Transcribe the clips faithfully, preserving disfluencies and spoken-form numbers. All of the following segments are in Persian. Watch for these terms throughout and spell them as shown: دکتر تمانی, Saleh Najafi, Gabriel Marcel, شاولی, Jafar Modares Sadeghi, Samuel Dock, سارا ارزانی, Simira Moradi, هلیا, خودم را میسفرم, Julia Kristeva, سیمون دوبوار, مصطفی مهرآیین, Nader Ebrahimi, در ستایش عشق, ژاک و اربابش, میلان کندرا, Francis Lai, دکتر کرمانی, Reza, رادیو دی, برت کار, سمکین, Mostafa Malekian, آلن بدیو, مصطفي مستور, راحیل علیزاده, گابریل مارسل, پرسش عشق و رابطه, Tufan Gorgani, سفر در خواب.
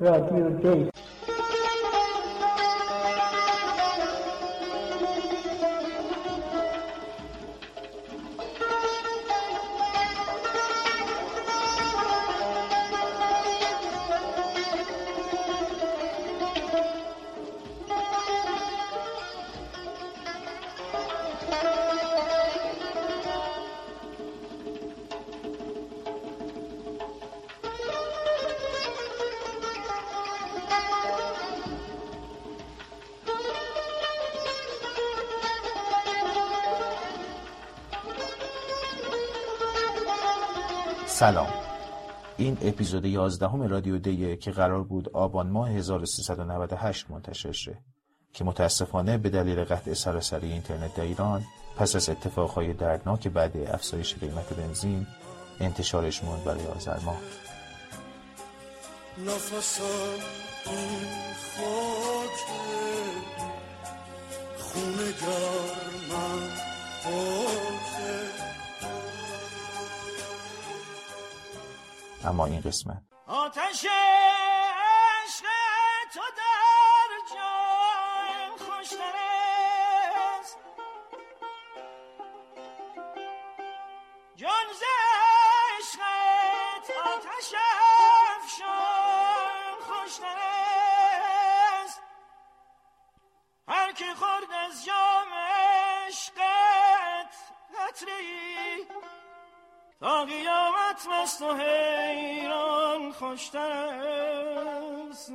رادیو دی. سلام. این اپیزود یازده همه رادیو دیه که قرار بود آبان ماه هزار و سیصد و نود و هشت منتشر شه که متاسفانه به دلیل قطع سراسری اینترنت در ایران پس از اتفاقهای دردناک بعد افزایش قیمت بنزین انتشارش موند برای آذر ماه. نفس این خاک خونه گرمم خاک. اما این قسمت آتش عشق تو در جان خوشتر است، جان ز عشقت آتش افشان خوشتر است، هر که خورد از جام عشقت قطره‌ای تا قیامت مست و حیران خوشتر است.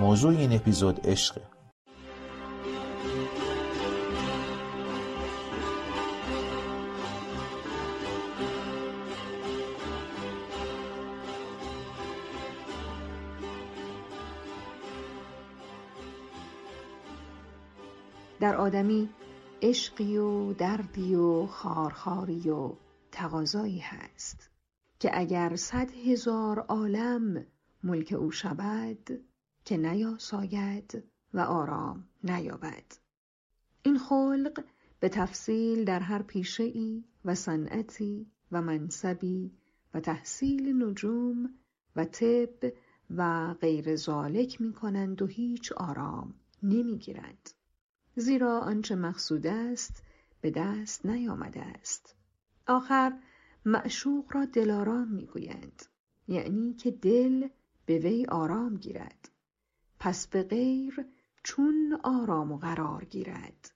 موضوع این اپیزود عشقه. در آدمی عشقی و دردی و خارخاری و تقاضایی هست که اگر صد هزار عالم ملک او شود که نیاساید و آرام نیابد. این خلق به تفصیل در هر پیشه‌ای و صنعتی و منصبی و تحصیل نجوم و طب و غیر ذالک می کنند و هیچ آرام نمی گیرند. زیرا آنچه مقصود است به دست نیامده است. آخر معشوق را دلارام می گویند، یعنی که دل به وی آرام گیرد. پس به غیر چون آرام و قرار گیرد.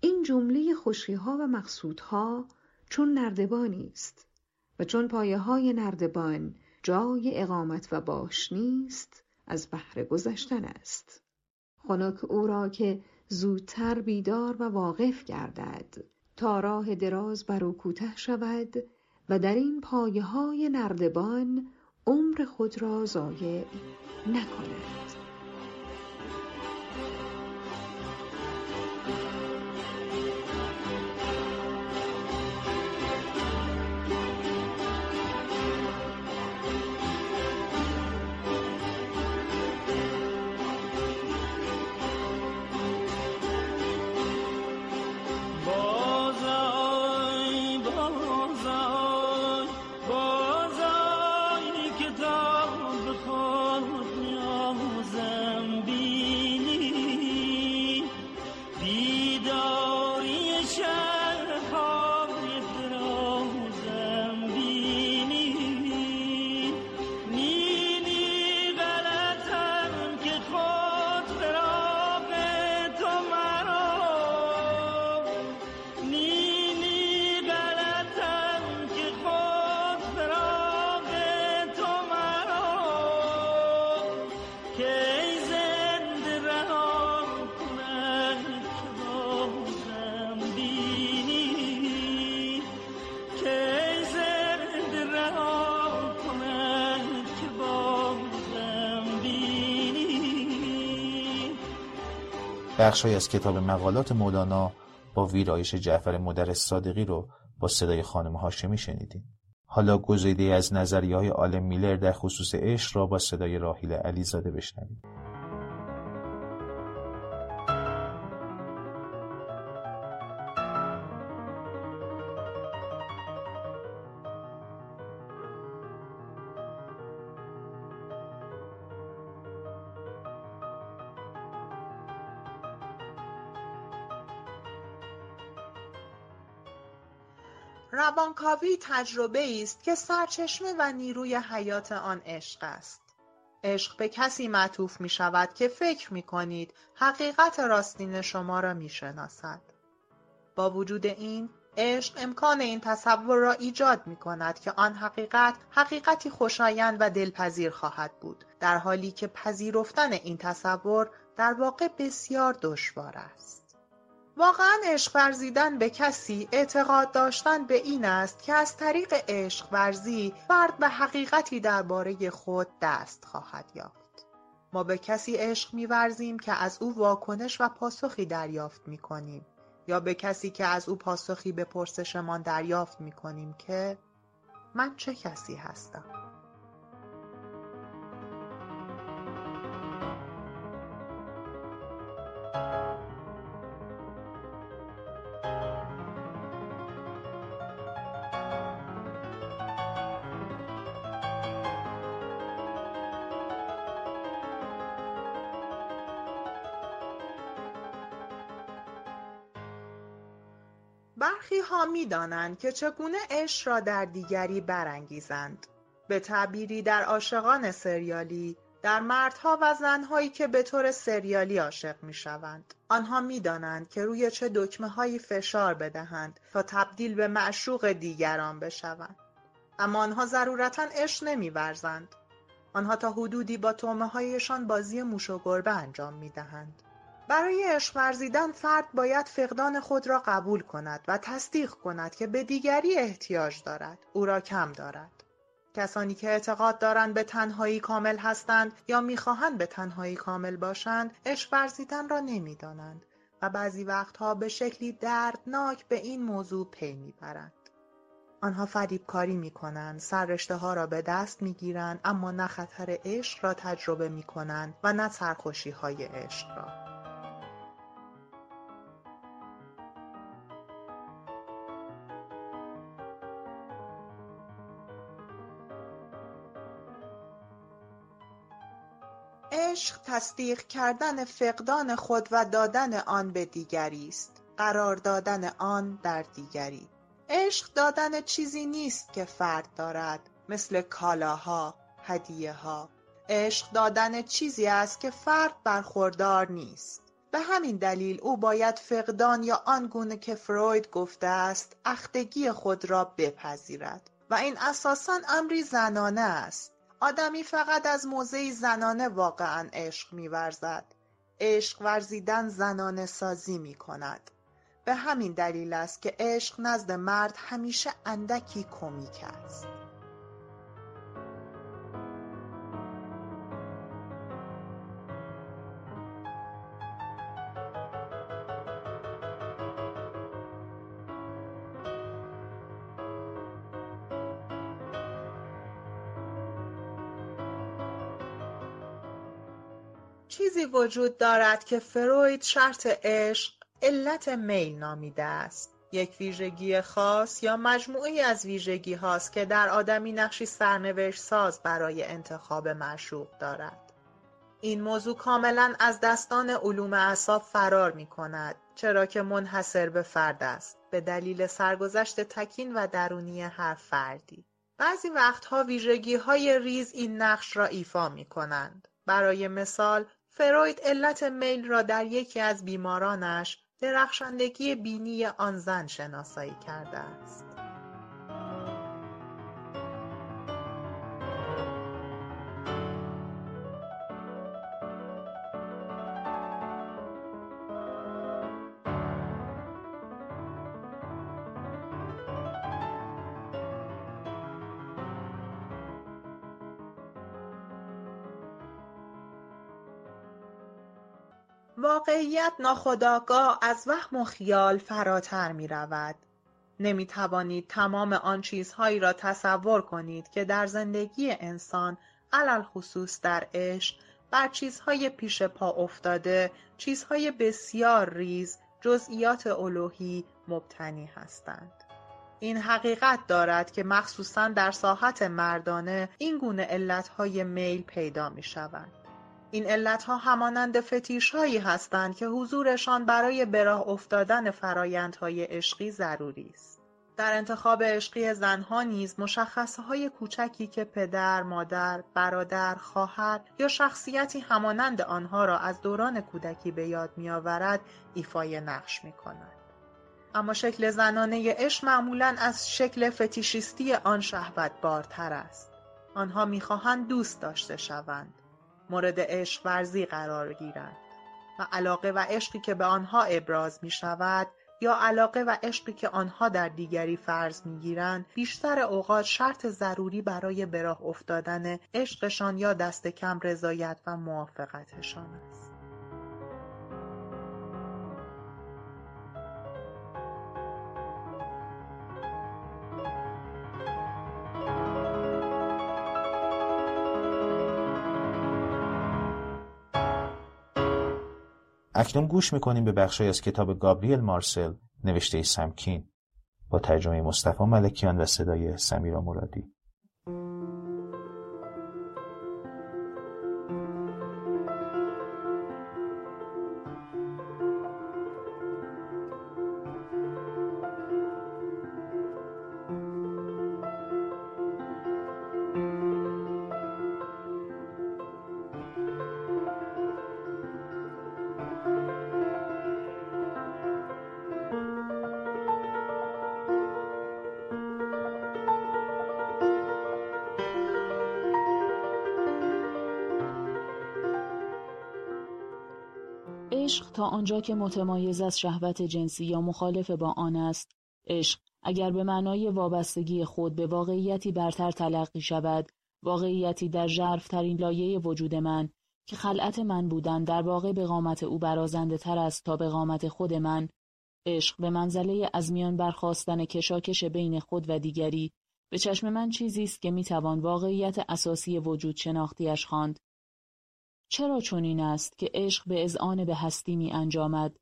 این جمله خوشی‌ها و مقصودها چون نردبانی است و چون پایه‌های نردبان جای اقامت و باش نیست، از بهره گذشتن است. خنک او را که زودتر بیدار و واقف گردد تا راه دراز بر او کوتاه شود و در این پایه‌های نردبان عمر خود را ضایع نکند. بخش‌هایی از کتاب مقالات مولانا با ویرایش جعفر مدرس صادقی رو با صدای خانم هاشمی شنیدیم. حالا گزیده‌ای از نظریه‌های آلن میلر در خصوص عشق را با صدای راحیل علیزاده بشنویم. روانکاوی تجربه‌ای است که سرچشمه و نیروی حیات آن عشق است. عشق به کسی معطوف می شود که فکر می کنید حقیقت راستین شما را می شناسد. با وجود این، عشق امکان این تصور را ایجاد می کند که آن حقیقت حقیقتی خوشایند و دلپذیر خواهد بود، در حالی که پذیرفتن این تصور در واقع بسیار دشوار است. واقعاً عشق ورزیدن به کسی اعتقاد داشتن به این است که از طریق عشق ورزی فرد به حقیقتی درباره خود دست خواهد یافت. ما به کسی عشق می‌ورزیم که از او واکنش و پاسخی دریافت می‌کنیم، یا به کسی که از او پاسخی به پرسشمان دریافت می‌کنیم که من چه کسی هستم؟ برخی ها می دانند که چگونه عشق را در دیگری برانگیزند. به تعبیری در عاشقان سریالی، در مردها و زنهایی که به طور سریالی عاشق می شوند. آنها می دانند که روی چه دکمه هایی فشار بدهند تا تبدیل به معشوق دیگران بشوند. اما آنها ضرورتاً عشق نمی ورزند. آنها تا حدودی با طعمه هایشان بازی موش و گربه انجام می دهند. برای عشق ورزیدن فرد باید فقدان خود را قبول کند و تصدیق کند که به دیگری احتیاج دارد، او را کم دارد. کسانی که اعتقاد دارند به تنهایی کامل هستند یا می‌خواهند به تنهایی کامل باشند، عشق ورزیدن را نمی‌دانند و بعضی وقتها به شکلی دردناک به این موضوع پی می‌برند. آنها فریبکاری می‌کنند، سررشته‌ها را به دست می‌گیرند، اما نه خطر عشق را تجربه می‌کنند و نه سرخوشی‌های عشق را. عشق تصدیق کردن فقدان خود و دادن آن به دیگری است، قرار دادن آن در دیگری. عشق دادن چیزی نیست که فرد دارد، مثل کالاها، هدیه‌ها. عشق دادن چیزی است که فرد برخوردار نیست. به همین دلیل او باید فقدان یا آنگونه که فروید گفته است، اختگی خود را بپذیرد و این اساساً امری زنانه است. آدمی فقط از موضع زنانه واقعاً عشق می‌ورزد. عشق ورزیدن زنانه سازی می‌کند. به همین دلیل است که عشق نزد مرد همیشه اندکی کمیک است. چیزی وجود دارد که فروید شرط عشق علت میل نامیده است. یک ویژگی خاص یا مجموعی از ویژگی هاست که در آدمی نقشی سرنوشت ساز برای انتخاب معشوق دارد. این موضوع کاملا از دستان علوم اعصاب فرار می کند، چرا که منحصر به فرد است، به دلیل سرگذشت تکین و درونی هر فردی. بعضی وقتها ویژگی های ریز این نقش را ایفا می کنند. برای مثال، فروید علت میل را در یکی از بیمارانش درخشندگی بینی آن زن شناسایی کرده است. واقعیت ناخودآگاه از وهم و خیال فراتر می رود. نمی توانید تمام آن چیزهایی را تصور کنید که در زندگی انسان، علل خصوص در عشق، بر چیزهای پیش پا افتاده، چیزهای بسیار ریز، جزئیات الوهی مبتنی هستند. این حقیقت دارد که مخصوصاً در ساحت مردانه این گونه علتهای میل پیدا می شود. این علتها همانند فتیشهایی هستند که حضورشان برای به راه افتادن فرایندهای عشقی ضروری است. در انتخاب عشقی زنها نیز مشخصه‌های کوچکی که پدر، مادر، برادر، خواهر یا شخصیتی همانند آنها را از دوران کودکی به یاد می‌آورد، ایفای نقش می‌کنند. اما شکل زنانه عشق معمولاً از شکل فتیشیستی آن شهوت بارتر است. آنها می‌خواهند دوست داشته شوند، مورد عشق ورزی قرار گیرند و علاقه و عشقی که به آنها ابراز می‌شود یا علاقه و عشقی که آنها در دیگری فرض می‌گیرند بیشتر اوقات شرط ضروری برای به راه افتادن عشقشان یا دست کم رضایت و موافقتشان است. اکنون گوش میکنیم به بخشی از کتاب گابریل مارسل نوشته سمکین با ترجمه مصطفی ملکیان و صدای سمیرا مرادی. عشق تا آنجا که متمایز از شهوت جنسی یا مخالف با آن است، عشق اگر به معنای وابستگی خود به واقعیتی برتر تلقی شود، واقعیتی در ژرف‌ترین لایه وجود من که خلعت من بودن در واقع به قامت او برازنده تر است تا به قامت خود من، عشق به منزله از میان برخاستن کشاکش بین خود و دیگری، به چشم من چیزی است که میتوان واقعیت اساسی وجود شناختیش خواند. چرا چنین است که عشق به اذعان به هستی می انجامد؟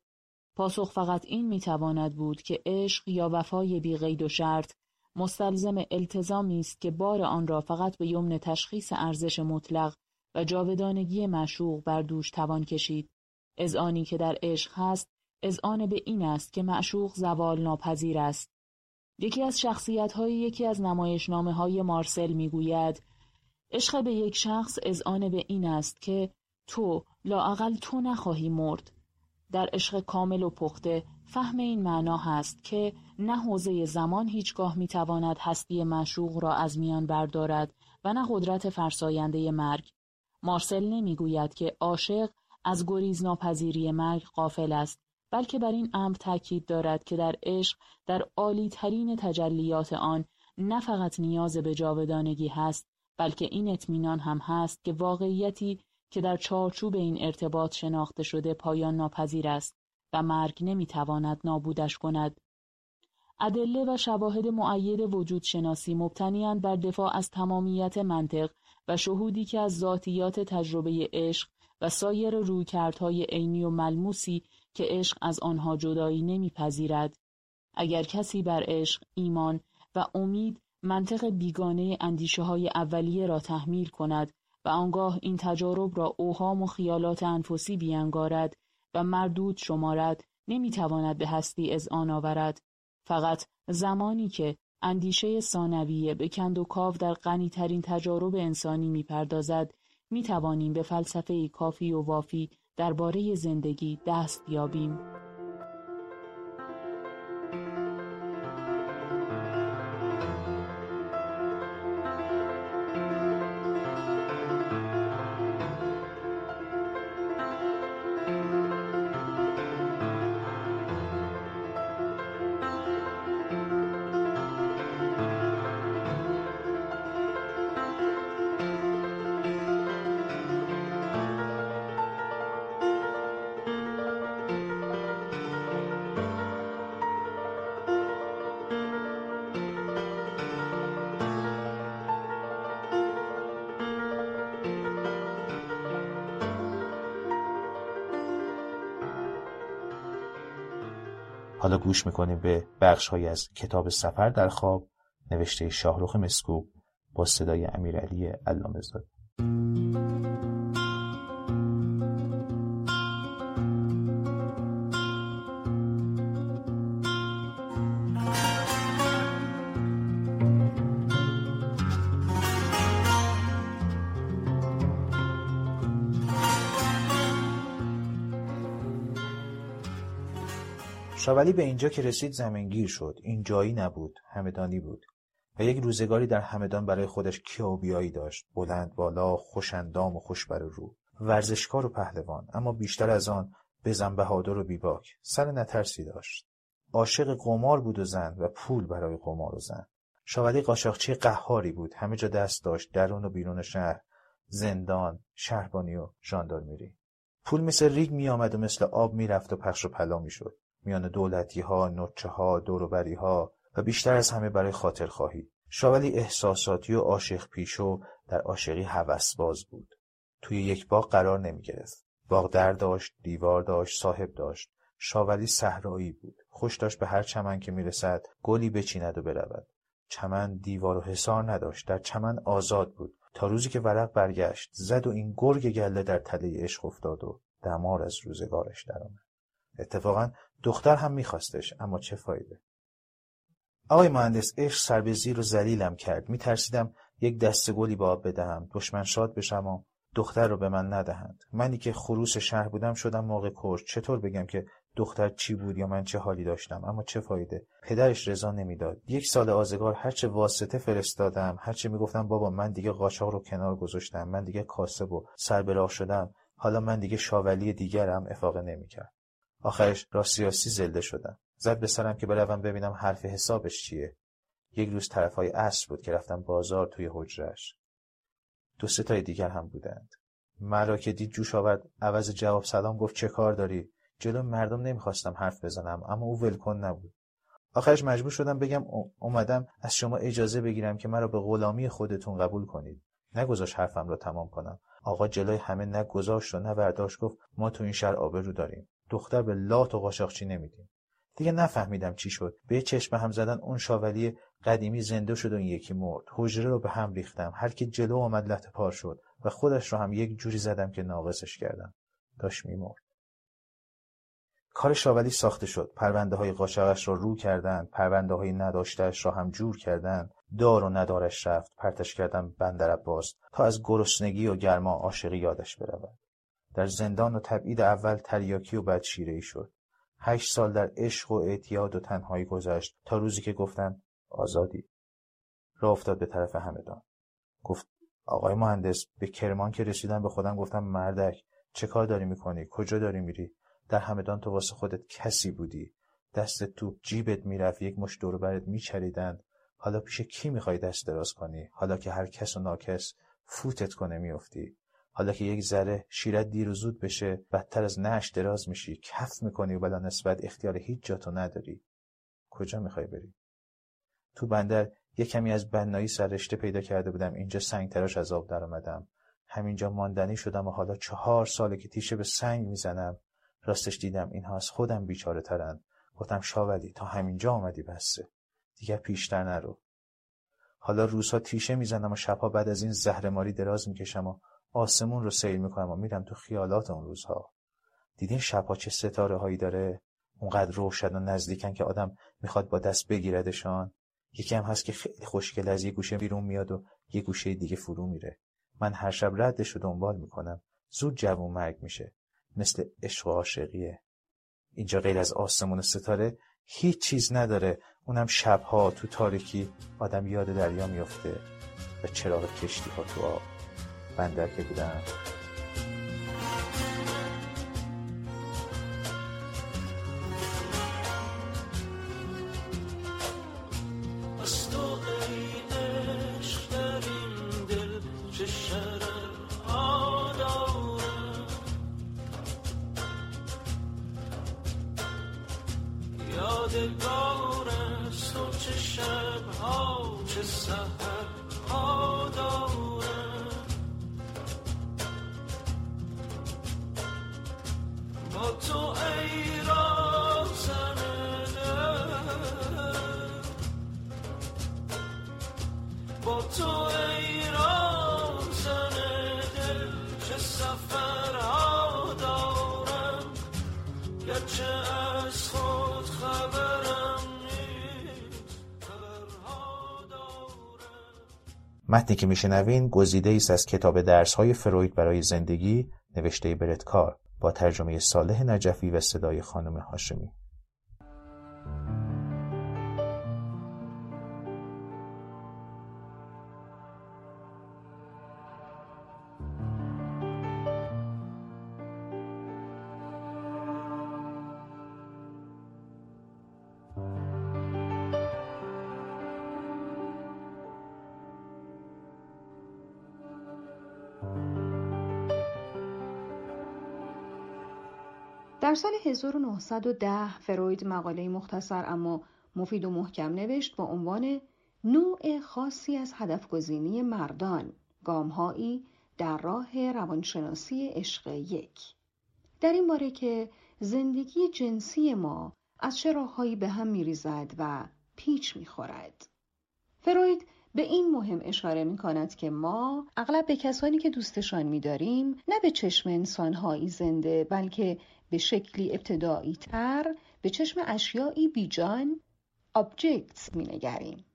پاسخ فقط این می تواند بود که عشق یا وفای بی قید و شرط مستلزم التزامی است که بار آن را فقط به یمن تشخیص ارزش مطلق و جاودانگی معشوق بر دوش توان کشید. اذعانی که در عشق هست، اذعان به این است که معشوق زوال ناپذیر است. یکی از شخصیت‌های یکی از نمایشنامه‌های مارسل می گوید عشق به یک شخص اذعان به این است که تو، لااقل تو نخواهی مرد. در عشق کامل و پخته فهم این معنا هست که نه حوزه زمان هیچگاه میتواند هستی معشوق را از میان بردارد و نه قدرت فرساینده مرگ. مارسل نمیگوید که عاشق از گریز ناپذیری مرگ غافل است، بلکه بر این امر تاکید دارد که در عشق در عالی ترین تجلیات آن نه فقط نیاز به جاودانگی هست، بلکه این اطمینان هم هست که واقعیتی که در چارچوب این ارتباط شناخته شده پایان ناپذیر است و مرگ نمیتواند نابودش کند. ادله و شواهد مؤید وجود شناسی مبتنی‌اند بر دفاع از تمامیت منطق و شهودی که از ذاتیات تجربه عشق و سایر رویکردهای عینی و ملموسی که عشق از آنها جدایی نمیپذیرد. اگر کسی بر عشق، ایمان و امید منطق بیگانه اندیشه‌های اولیه را تحمیل کند و آنگاه این تجارب را اوهام و خیالات انفسی بینگارد و مردود شمارد، نمیتواند به هستی اذعان آورد. فقط زمانی که اندیشه ثانویه به کند و کاو در غنی‌ترین تجارب انسانی میپردازد، میتوانیم به فلسفه کافی و وافی درباره زندگی دست یابیم. حالا گوش میکنیم به بخش‌هایی از کتاب سفر در خواب نوشته شاهرخ مسکوب با صدای امیرعلی علامه زاده. شاولی به اینجا که رسید زمینگیر شد. این جایی نبود، همدانی بود و یک روزگاری در همدان برای خودش کیابیایی داشت، بلند بالا، خوشندام و خوشبر رو، ورزشکار و پهلوان، اما بیشتر از آن بزن بهادر و بیباک، سر نترسی داشت. عاشق قمار بود و زن و پول برای قمار و زن. شاولی قاچاقچی قهاری بود، همه جا دست داشت، درون و بیرون شهر، زندان، شهربانی و ژاندارمری. پول مثل ریگ میآمد و مثل آب میرفت و پخش و پلا میشد. میان دولتی‌ها، نوچه‌ها، دوروبری‌ها و بیشتر از همه برای خاطر خواهی. شاولی احساساتی و عاشق پیشو در عاشقی هوس‌باز بود. توی یک باغ قرار نمی‌گرفت. باغ در داشت، دیوار داشت، صاحب داشت. شاولی صحرایی بود. خوش داشت به هر چمن که می‌رسد گلی بچیند و برود. چمن دیوار و حصار نداشت. در چمن آزاد بود تا روزی که ورق برگشت، زد و این گرگ گله در تله عشق افتاد و دمار از روزگارش درآمد. اتفاقاً دختر هم میخواستش، اما چه فایده. آقای مهندس، عشق سر به زیر و ذلیلم کرد. میترسیدم یک دسته گلی به آب بدهم، دشمن شاد بشم و دختر رو به من ندهند. منی که خروس شهر بودم شدم موقع کشت. چطور بگم که دختر چی بود یا من چه حالی داشتم؟ اما چه فایده. پدرش رضا نمیداد. یک سال آزگار هرچه واسطه فرستادم، هرچه میگفتم بابا من دیگه قاچاق رو کنار گذاشتم، من دیگه کاسب و سربراه شدم، حالا من دیگه شاولی دیگرم، افاقه نمیکرد. آخرش را سیاسی زلده شدم. زد به سرم که بروم ببینم حرف حسابش چیه. یک روز طرفای عصر بود که رفتم بازار توی حجرش. دو سه تای دیگر هم بودند. مرا که دید جوش آورد، عوض جواب سلام گفت چه کار داری؟ جلو مردم نمیخواستم حرف بزنم، اما او ولکن نبود. آخرش مجبور شدم بگم اومدم از شما اجازه بگیرم که مرا به غلامی خودتون قبول کنید. نگذاش حرفم را تمام کنم. آقا جلوی همه نگذاشت و نه برداشت، گفت ما تو این شهر آبرو داریم. دختر به لات و قاچاقچی نمیدیم. دیگه نفهمیدم چی شد. به چشم هم زدن، اون شاولی قدیمی زنده شد و این یکی مرد. حجره رو به هم ریختم. هر کی جلو آمد لطه پار شد و خودش رو هم یک جوری زدم که ناقصش کردم. داشت میمرد. کار شاولی ساخته شد. پرونده های قاچاقش رو رو کردن، پرونده های نداشته‌اش رو هم جور کردن. دار و ندارش رفت، پرتش کردن بندر عباس تا از گرسنگی و گرما عاشقی یادش برود. در زندان و تبعید اول تریاکی و بعد شیره‌ای شد. هشت سال در عشق و اعتیاد و تنهایی گذشت تا روزی که گفتن آزادی. راه افتاد به طرف همدان. گفت آقای مهندس، به کرمان که رسیدم به خودم گفتم مردک چه کار داری میکنی؟ کجا داری میری؟ در همدان تو واسه خودت کسی بودی. دستت تو جیبت میرفت، یک مشت دور برت میچریدند. حالا پیش کی میخوای دست دراز کنی؟ حالا که هر کس و ناکس فوتت کنه میافتی. حالا که یک ذره شیرت دیر و زود بشه، بدتر از نعش دراز میشی، کف میکنی و بلا نسبت اختیار هیچ جا تو نداری. کجا میخوای بری؟ تو بندر یک کمی از بنایی سررشته پیدا کرده بودم، اینجا سنگ تراش از آب در آمدم. همینجا ماندنی شدم و حالا چهار ساله که تیشه به سنگ میزنم. راستش دیدم اینها از خودم بیچاره ترن. گفتم شاولی تا همینجا آمدی، بسه، دیگه پیشتر نرو. حالا روزها تیشه میزنم و شبها بعد از این زهرماری دراز میکشم و آسمون رو سیل میکنم و میرم تو خیالات اون روزها. دیدین شبها چه ستاره هایی داره؟ اونقدر روشن و نزدیکن که آدم میخواد با دست بگیردشان. یکی هم هست که خیلی خوشگل از یه گوشه بیرون میاد و یه گوشه دیگه فرو میره. من هر شب ردش رو دنبال میکنم. زود جوون مرگ میشه. مثل عشق و عاشقیه. اینجا غیر از آسمون و ستاره هیچ چیز نداره. اونم شبها تو تاریکی آدم یاد دریا میفته و چراغ کشتی ها تو آب. بندر که بودم تو ای رازن با تو ایران زن دل چه سفرها دارم گرچه از خود خبرم نیست خبرها دارم. متنی که میشنوین گزیده ایست از کتاب درس های فروید برای زندگی نوشته برت کار با ترجمه صالح نجفی و صدای خانم هاشمی. در سال هزار و نهصد و ده فروید مقاله مختصر اما مفید و محکم نوشت با عنوان نوع خاصی از هدفگزینی مردان، گامهایی در راه روانشناسی عشق یک. در این باره که زندگی جنسی ما از چه راههایی به هم می‌ریزد و پیچ می‌خورد. فروید به این مهم اشاره می کند که ما اغلب به کسانی که دوستشان می داریم نه به چشم انسانهایی زنده بلکه به شکلی ابتدایی تر به چشم اشیایی بیجان objects می نگریم.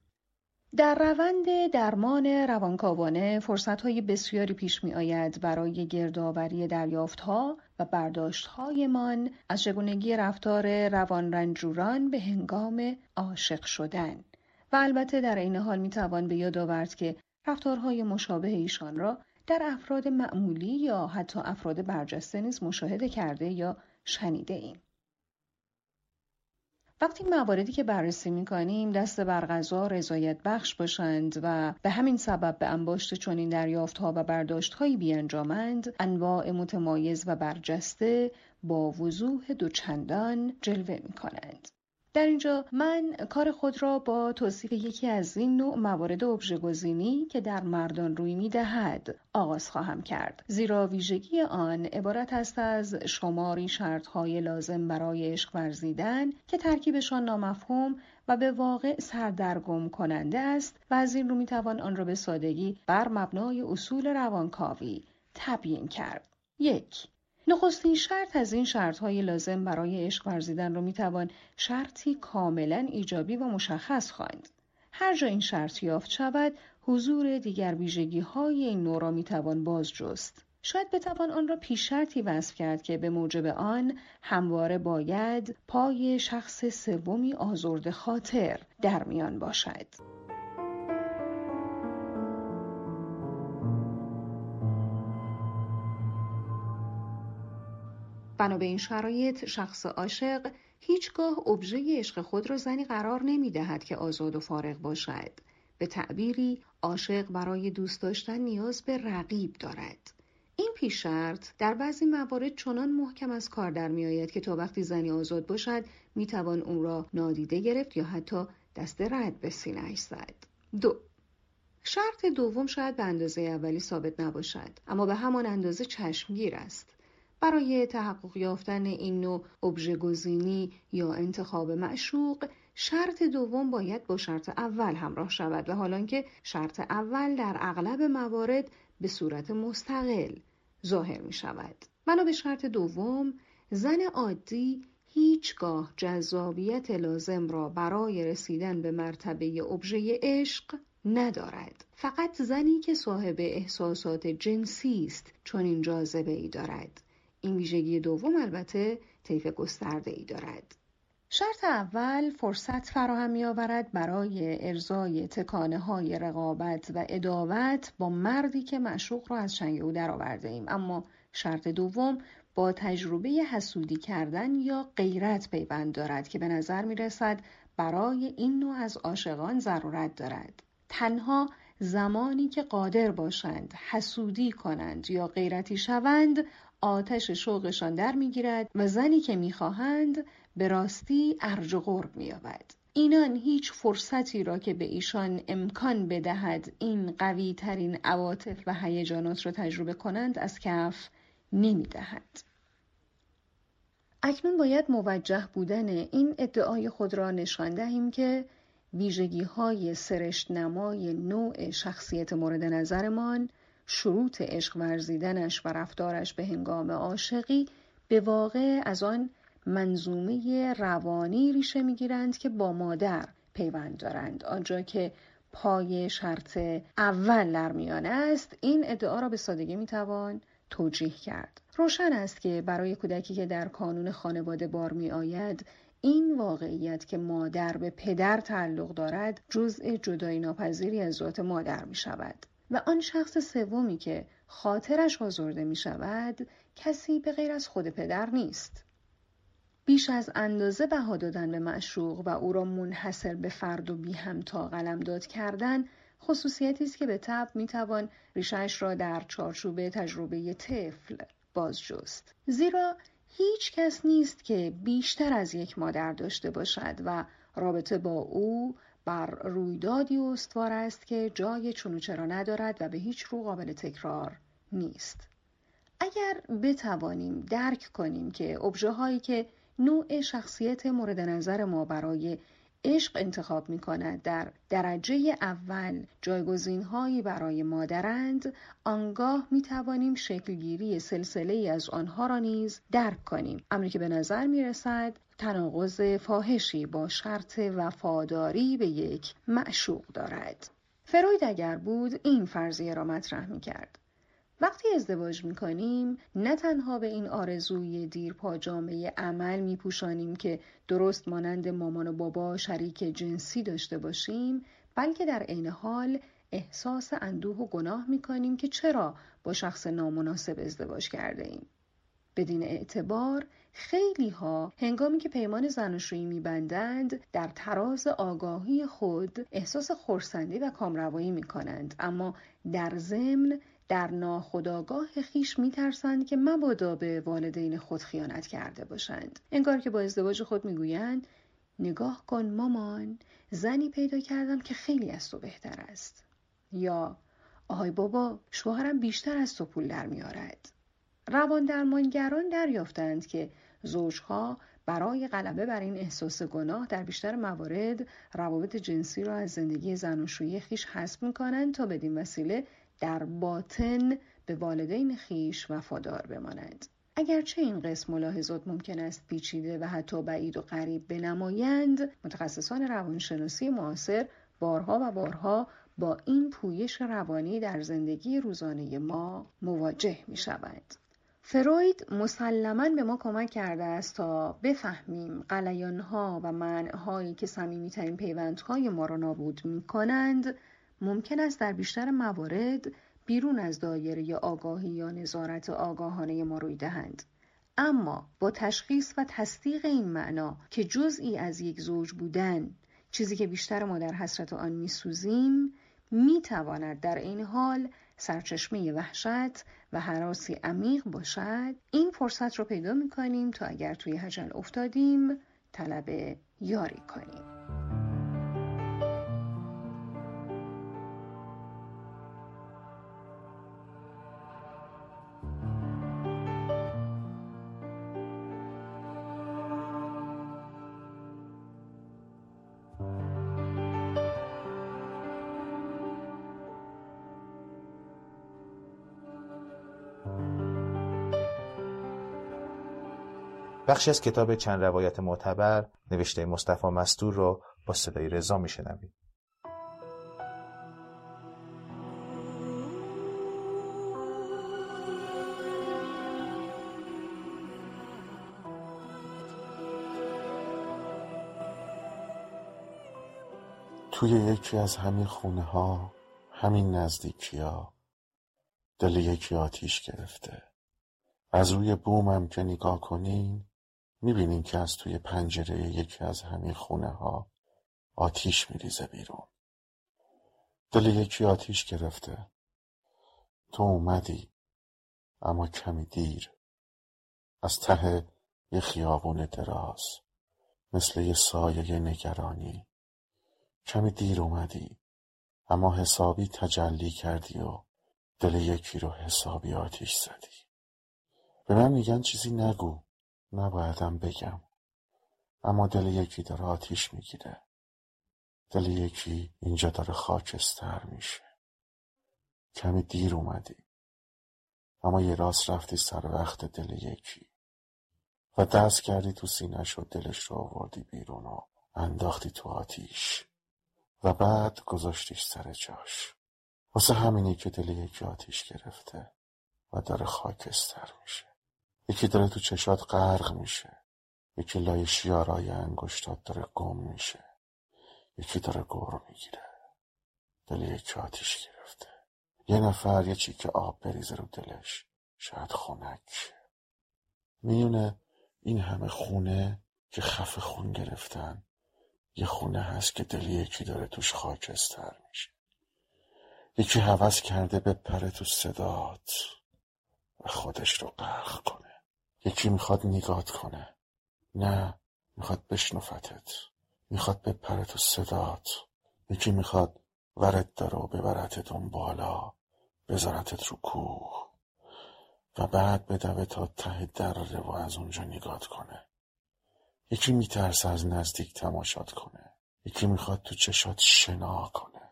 در روند درمان روانکاوانه فرصتهای بسیاری پیش می آید برای گردآوری دریافتها و برداشتهای من از چگونگی رفتار روانرنجوران به هنگام عاشق شدن. و البته در این حال می توان به یاد آورد که رفتارهای مشابه ایشان را در افراد معمولی یا حتی افراد برجسته نیز مشاهده کرده یا شنیده ایم. وقتی مواردی که بررسی می کنیم دست بر قضا رضایت بخش باشند و به همین سبب به انباشت چنین دریافت‌ها و برداشت‌هایی بیانجامند، انواع متمایز و برجسته با وضوح دوچندان جلوه می کنند. در اینجا من کار خود را با توصیف یکی از این نوع موارد ابژه‌گزینی که در مردان روی می‌دهد آغاز خواهم کرد، زیرا ویژگی آن عبارت است از شماری شرط‌های لازم برای عشق ورزیدن که ترکیبشان نامفهوم و به واقع سردرگم کننده است و از این رو می‌توان آن را به سادگی بر مبنای اصول روانکاوی تبیین کرد. یک، نخستین شرط از این شرط‌های لازم برای عشق ورزیدن رو می‌توان شرطی کاملاً ایجابی و مشخص خواند. هر جا این شرط یافت شود، حضور دیگر ویژگی‌های این نوع را می‌توان بازجست. شاید بتوان آن را پیش شرطی وصف کرد که به موجب آن همواره باید پای شخص سومی آزرده خاطر در میان باشد. بنا به این شرایط شخص عاشق هیچگاه ابژه عشق خود را زنی قرار نمی‌دهد که آزاد و فارغ باشد. به تعبیری عاشق برای دوست داشتن نیاز به رقیب دارد. این پیش شرط در بعضی موارد چنان محکم از کار در می‌آید که تا وقتی زنی آزاد باشد می‌توان اون را نادیده گرفت یا حتی دست رد به سینه‌اش زد. دو، شرط دوم شاید به اندازه اولی ثابت نباشد اما به همان اندازه چشمگیر است. برای تحقق یافتن این نوع ابژه‌گزینی یا انتخاب معشوق، شرط دوم باید با شرط اول همراه شود و حالانکه شرط اول در اغلب موارد به صورت مستقل ظاهر می شود. بنابر شرط دوم، زن عادی هیچگاه جذابیت لازم را برای رسیدن به مرتبه ابژه عشق ندارد. فقط زنی که صاحب احساسات جنسی است چنین جاذبه‌ای دارد. این ویژگی دوم البته طیف گسترده ای دارد. شرط اول فرصت فراهم می آورد برای ارضای تکانه های رقابت و اداوت با مردی که معشوق را از چنگ او درآورده ایم، اما شرط دوم با تجربه حسودی کردن یا غیرت پیوند دارد که به نظر می رسد برای این نوع از عاشقان ضرورت دارد. تنها زمانی که قادر باشند حسودی کنند یا غیرتی شوند آتش شوقشان در میگیرد و زنی که میخواهند به راستی ارج و قرب مییابد. اینان هیچ فرصتی را که به ایشان امکان بدهد این قوی ترین عواطف و هیجانات را تجربه کنند از کف نمیدهند. اکنون باید موجه بودن این ادعای خود را نشان دهیم که ویژگی‌های سرشت‌نمای نوع شخصیت مورد نظرمان، شروط عشق ورزیدنش و رفتارش به هنگام عاشقی به واقع از آن منظومه روانی ریشه می‌گیرند که با مادر پیوند دارند. آنجا که پای شرط اول در میانه است، این ادعا را به سادگی می‌توان توجیه کرد. روشن است که برای کودکی که در کانون خانواده بار می‌آید، این واقعیت که مادر به پدر تعلق دارد جزء جدایی ناپذیری از ذات مادر می شود و آن شخص سومی که خاطرش آزرده می شود کسی به غیر از خود پدر نیست. بیش از اندازه بها دادن به معشوق و او را منحصر به فرد و بی همتا قلمداد کردن خصوصیتی است که به طبع می توان ریشه‌اش را در چارچوب تجربه طفل بازجست، زیرا هیچ کس نیست که بیشتر از یک مادر داشته باشد و رابطه با او بر رویدادی استوار است که جای چونو چرا ندارد و به هیچ رو قابل تکرار نیست. اگر بتوانیم درک کنیم که ابژه هایی که نوع شخصیت مورد نظر ما برای عشق انتخاب می کند در درجه اول جایگزین هایی برای مادرند، آنگاه می توانیم شکل گیری سلسله ای از آنها را نیز درک کنیم، امری که به نظر می رسد تناقض فاحشی با شرط وفاداری به یک معشوق دارد. فروید اگر بود این فرضیه را مطرح می کرد. وقتی ازدواج می کنیم نه تنها به این آرزوی دیرپا جامعه عمل می پوشانیم که درست مانند مامان و بابا شریک جنسی داشته باشیم، بلکه در عین حال احساس اندوه و گناه می کنیم که چرا با شخص نامناسب ازدواج کرده ایم. بدین اعتبار خیلی ها هنگامی که پیمان زناشویی می بندند در تراز آگاهی خود احساس خرسندی و کامروایی می کنند، اما در ضمن در ناخودآگاه خیش می‌ترسند که مبادا به والدین خود خیانت کرده باشند. انگار که با ازدواج خود می‌گویند نگاه کن مامان، زنی پیدا کردم که خیلی از تو بهتر است، یا آهای بابا شوهرم بیشتر از تو پول در می‌آورد. روان درمانگران دریافتند که زوجها برای غلبه بر این احساس گناه در بیشتر موارد روابط جنسی را از زندگی زناشویی خیش حذف می‌کنند تا بدین وسیله در باطن به والدین خیش وفادار بمانند. اگرچه این قسم ملاحظات ممکن است پیچیده و حتی بعید و غریب بنمایند، متخصصان روانشناسی معاصر بارها و بارها با این پویش روانی در زندگی روزانه ما مواجه می شود. فروید مسلماً به ما کمک کرده است تا بفهمیم غلیان‌ها و منع‌هایی که صمیمی‌ترین پیوندهای ما را نابود می کنند، ممکن است در بیشتر موارد بیرون از دایره آگاهی یا نظارت آگاهانه ما روی دهند. اما با تشخیص و تصدیق این معنا که جزئی از یک زوج بودن، چیزی که بیشتر ما در حسرت آن می‌سوزیم، می‌تواند در این حال سرچشمه وحشت و هراسی عمیق باشد. این فرصت را پیدا می‌کنیم تا اگر توی هجل افتادیم، طلب یاری کنیم. بخشی از کتاب چند روایت معتبر نوشته مصطفی مستور را با صدای رضا میشنوید. توی یکی از همین خونه ها، همین نزدیکی ها، دل یکی آتیش گرفته. از روی بومم که نگاه کنین میبینیم که از توی پنجره یکی از همین خونه ها آتیش میریزه بیرون. دل یکی آتیش گرفته. تو اومدی، اما کمی دیر. از ته یه خیابون دراز، مثل یه سایه نگرانی. کمی دیر اومدی، اما حسابی تجلی کردی و دل یکی رو حسابی آتیش زدی. به من میگن چیزی نگو، نبایدم بگم، اما دل یکی داره آتیش میگیره. دل یکی اینجا داره خاکستر میشه. کمی دیر اومدی، اما یه راست رفتی سر وقت دل یکی و دست کردی تو سینه‌ش و دلش رو آوردی بیرون و انداختی تو آتیش و بعد گذاشتیش سر جاش. واسه همینی که دل یکی آتیش گرفته و داره خاکستر میشه. یکی داره تو چشات غرق میشه، یکی لای شیارای انگشتات داره گم میشه، یکی داره گور میگیره. دل یکی آتیش گرفته. یه نفر یه چی که آب بریزه رو دلش، شاید خنک. میونه این همه خونه که خفه خون گرفتن، یه خونه هست که دل یکی داره توش خاکستر میشه. یکی هوس کرده بپره تو صدات و خودش رو غرق کنه. یکی میخواد نگات کنه، نه میخواد بشنفتت، میخواد بپره تو صدات. یکی میخواد ورد داره و ببرتت اون بالا، بذارتت رو کوه و بعد بدوه تا ته دره و از اونجا نگات کنه. یکی میترسه از نزدیک تماشات کنه، یکی میخواد تو چشات شنا کنه،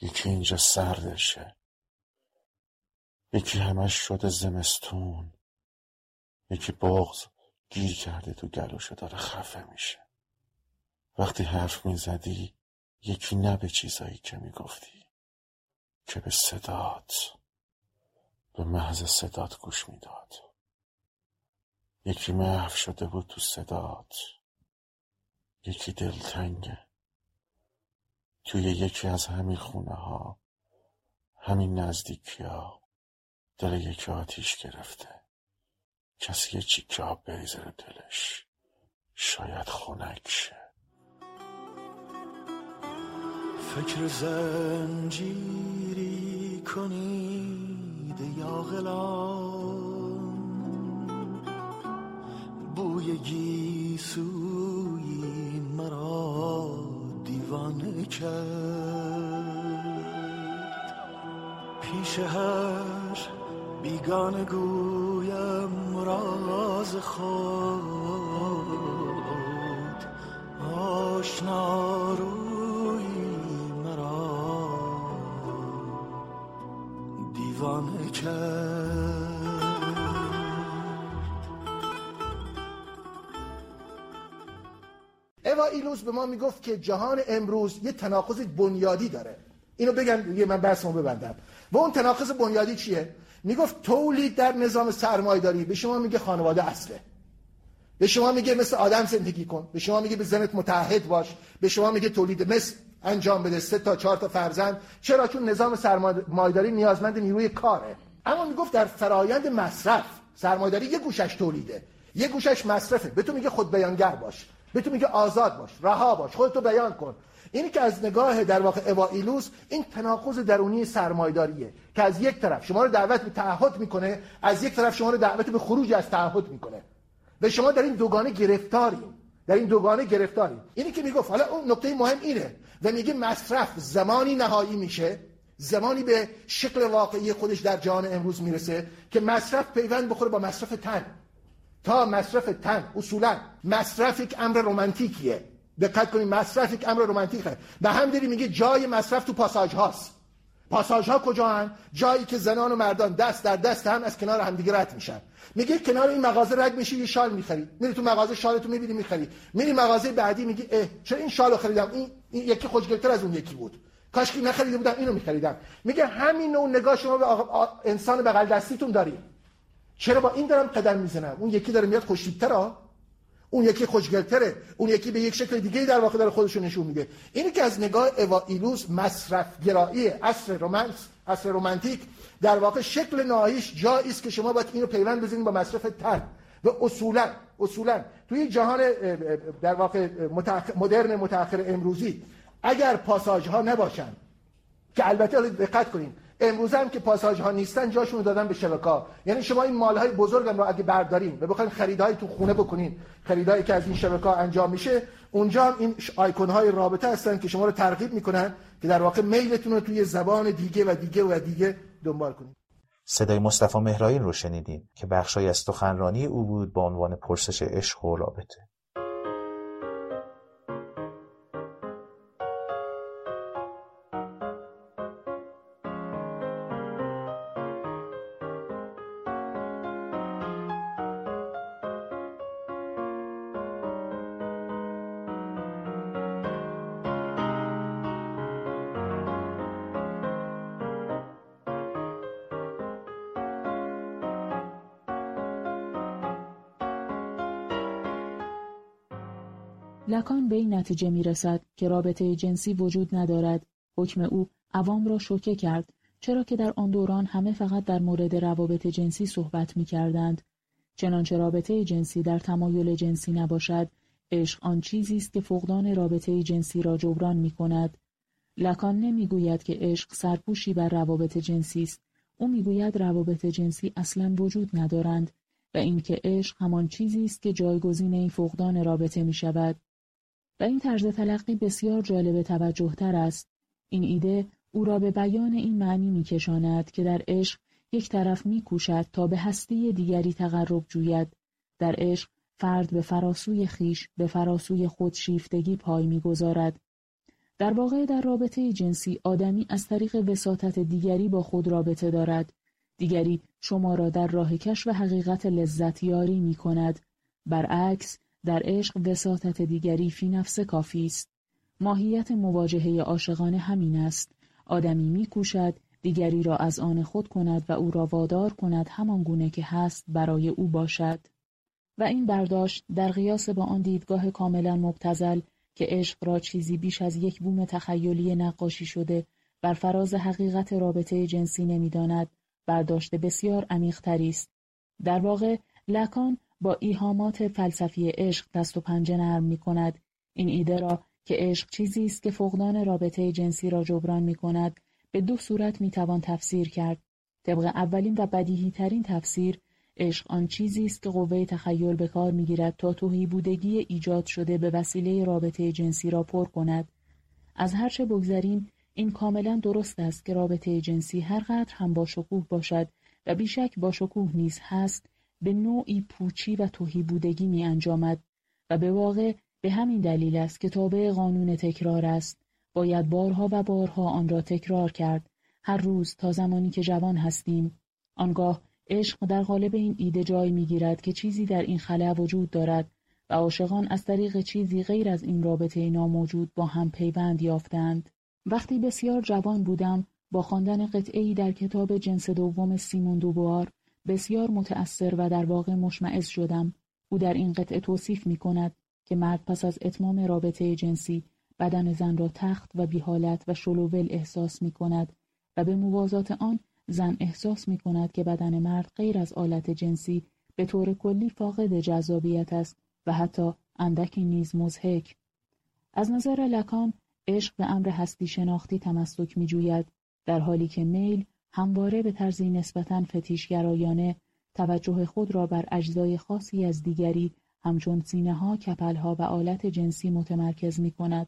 یکی اینجا سردشه، یکی همش شده زمستون، یکی بغض گیر کرده تو گلوشو داره خفه میشه. وقتی حرف میزدی یکی نه به چیزایی که میگفتی که به صدات، به محض صدات گوش میداد. یکی محو شده بود تو صدات، یکی دلتنگه توی یکی از همین خونه ها، همین نزدیکی ها. دل یکی آتیش گرفته، کسی یه چی که آب بریزه رو دلش، شاید خنک شه. فکر زنجیری کنید یا غلام، بوی گیسوی مرا دیوانه کرد. پیش هر بیگانه گویم راز خود، آشنا رو اوا ایلوس به ما میگفت که جهان امروز یه تناقض بنیادی داره. اینو بگم یه من بحثمو ببندم. و اون تناقض بنیادی چیه؟ میگفت تولید در نظام سرمایه‌داری به شما میگه خانواده اصله، به شما میگه مثل آدم زندگی کن، به شما میگه به زنت متعهد باش، به شما میگه تولید مثل انجام بده، سه تا چهار تا فرزند. چرا؟ چون نظام سرمایه‌داری نیازمند نیروی کاره. اما میگفت در فرایند مصرف سرمایه‌داری یه گوشش تولیده، یه گوشش مصرفه. به تو میگه خود بیانگر باش، به تو میگه آزاد باش، رها باش، خودتو بیان کن. اینی که از نگاه در واقع اوا ایلوس این تناقض درونی سرمایه‌داریه که از یک طرف شما رو دعوت به تعهد میکنه، از یک طرف شما رو دعوت به خروج از تعهد میکنه. به شما در این دوگانه گرفتارین، در این دوگانه گرفتارین. اینی که میگفت حالا اون نکته مهم اینه و میگه مصرف زمانی نهایی میشه، زمانی به شکل واقعی خودش در جهان امروز میرسه که مصرف پیوند بخوره با مصرف تن. تا مصرف تن اصولا مصرف یک امر رمانتیکیه. دقت کنید، مصرف یک امر رمانتیکه. به هم داری میگه جای مصرف تو پاساژ هاست. پاساژ ها کجا هن؟ جایی که زنان و مردان دست در دست هم از کنار همدیگه رد میشن. میگه کنار این مغازه رد میشی، یه شال میخری، میری تو مغازه شالتو میبینی میخری، میری مغازه بعدی میگی اه چرا این شالو خریدم، این, این یکی خوشگلتر از اون یکی بود، کاش که نخریده بودم اینو میخریدم. میگه همین نوع نگاه شما به آ... انسان بغل دستیتون داری. چرا با این دارم قدم میزنم، اون یکی داره میاد خوشتیپ‌تره، اون یکی خوشگلتره، اون یکی به یک شکل دیگه در واقع داره خودش رو نشون میده. اینی که از نگاه اوا ایلوس مصرف گرایی عصر رمانس، عصر رمانتیک در واقع شکل نهاییش جایی است که شما باید اینو پیوند بزنید با مصرف تن. و اصولا اصولا توی جهان در واقع متأخر، مدرن متأخر امروزی اگر پاساژ ها نباشن، که البته دقت کنین امروز هم که پاساژ ها نیستن جاشون رو دادن به شبکه‌ها. یعنی شما این مال های بزرگم رو اگه بردارین و بخواید خریدای تو خونه بکنین، خریدایی که از این شبکه‌ها انجام میشه، اونجا هم این آیکون های رابطه هستن که شما رو ترغیب میکنن که در واقع میلتون رو توی زبان دیگه و دیگه و دیگه دنبال کنید. صدای مصطفی مهرآیین رو شنیدیم که بخشی از سخنرانی او بود با عنوان پرسش عشق و رابطه. لکان به این نتیجه میرسد که رابطه جنسی وجود ندارد. حکم او عوام را شوکه کرد، چرا که در آن دوران همه فقط در مورد روابط جنسی صحبت می‌کردند. چنانچه رابطه جنسی در تمایل جنسی نباشد، عشق آن چیزی است که فقدان رابطه جنسی را جبران می‌کند. لکان نمی‌گوید که عشق سرپوشی بر روابط جنسی است. او می‌گوید روابط جنسی اصلاً وجود ندارند و اینکه عشق همان چیزی است که جایگزین این فقدان رابطه می‌شود. و این طرز تلقی بسیار جالب توجه‌تر است. این ایده او را به بیان این معنی می‌کشاند که در عشق یک طرف می‌کوشد تا به هستی دیگری تقرب جوید. در عشق فرد به فراسوی خیش، به فراسوی خود شیفتگی پای می‌گذارد. در واقع در رابطه جنسی آدمی از طریق وساطت دیگری با خود رابطه دارد. دیگری شما را در راه کشف و حقیقت لذت یاری می‌کند. برعکس در عشق وساطت دیگری فی نفس کافی است. ماهیت مواجهه عاشقانه همین است. آدمی می‌کوشد دیگری را از آن خود کند و او را وادار کند همان گونه که هست برای او باشد. و این برداشت در قیاس با آن دیدگاه کاملا مبتذل که عشق را چیزی بیش از یک بوم تخیلی نقاشی شده بر فراز حقیقت رابطه جنسی نمی‌داند، برداشت بسیار عمیق‌تری است. در واقع لکان با ایهامات فلسفی عشق دست و پنجه نرم می‌کند. این ایده را که عشق چیزی است که فقدان رابطه جنسی را جبران می‌کند به دو صورت می‌توان تفسیر کرد. طبق اولین و بدیهی‌ترین تفسیر، عشق آن چیزی است که قوه تخیل به کار می‌گیرد تا تهی بودگی ایجاد شده به وسیله رابطه جنسی را پر کند. از هر چه بگذریم، این کاملاً درست است که رابطه جنسی هرقدر هم با شکوه باشد و بیشک با شکوه نیز هست، به نوعی پوچی و تهی بودگی می‌انجامد و به واقع به همین دلیل است که تابع قانون تکرار است. باید بارها و بارها آن را تکرار کرد، هر روز تا زمانی که جوان هستیم. آنگاه عشق در قالب این ایده جای می‌گیرد که چیزی در این خلا وجود دارد و عاشقان از طریق چیزی غیر از این رابطه ناموجود با هم پیوند یافتند. وقتی بسیار جوان بودم، با خواندن قطعه‌ای در کتاب جنس دوم سیمون دوبوار بسیار متأثر و در واقع مشمئز شدم. او در این قطعه توصیف می‌کند که مرد پس از اتمام رابطه جنسی بدن زن را تخت و بی‌حالت و شلوول احساس می‌کند و به موازات آن زن احساس می‌کند که بدن مرد غیر از آلت جنسی به طور کلی فاقد جذابیت است و حتی اندکی نیز مضحک. از نظر لکان عشق به امر هستی شناختی تمسک می‌جوید، در حالی که میل همواره به طرزی نسبتاً فتیشگرایانه توجه خود را بر اجزای خاصی از دیگری همچون سینه‌ها، کپل‌ها و آلت جنسی متمرکز می‌کند.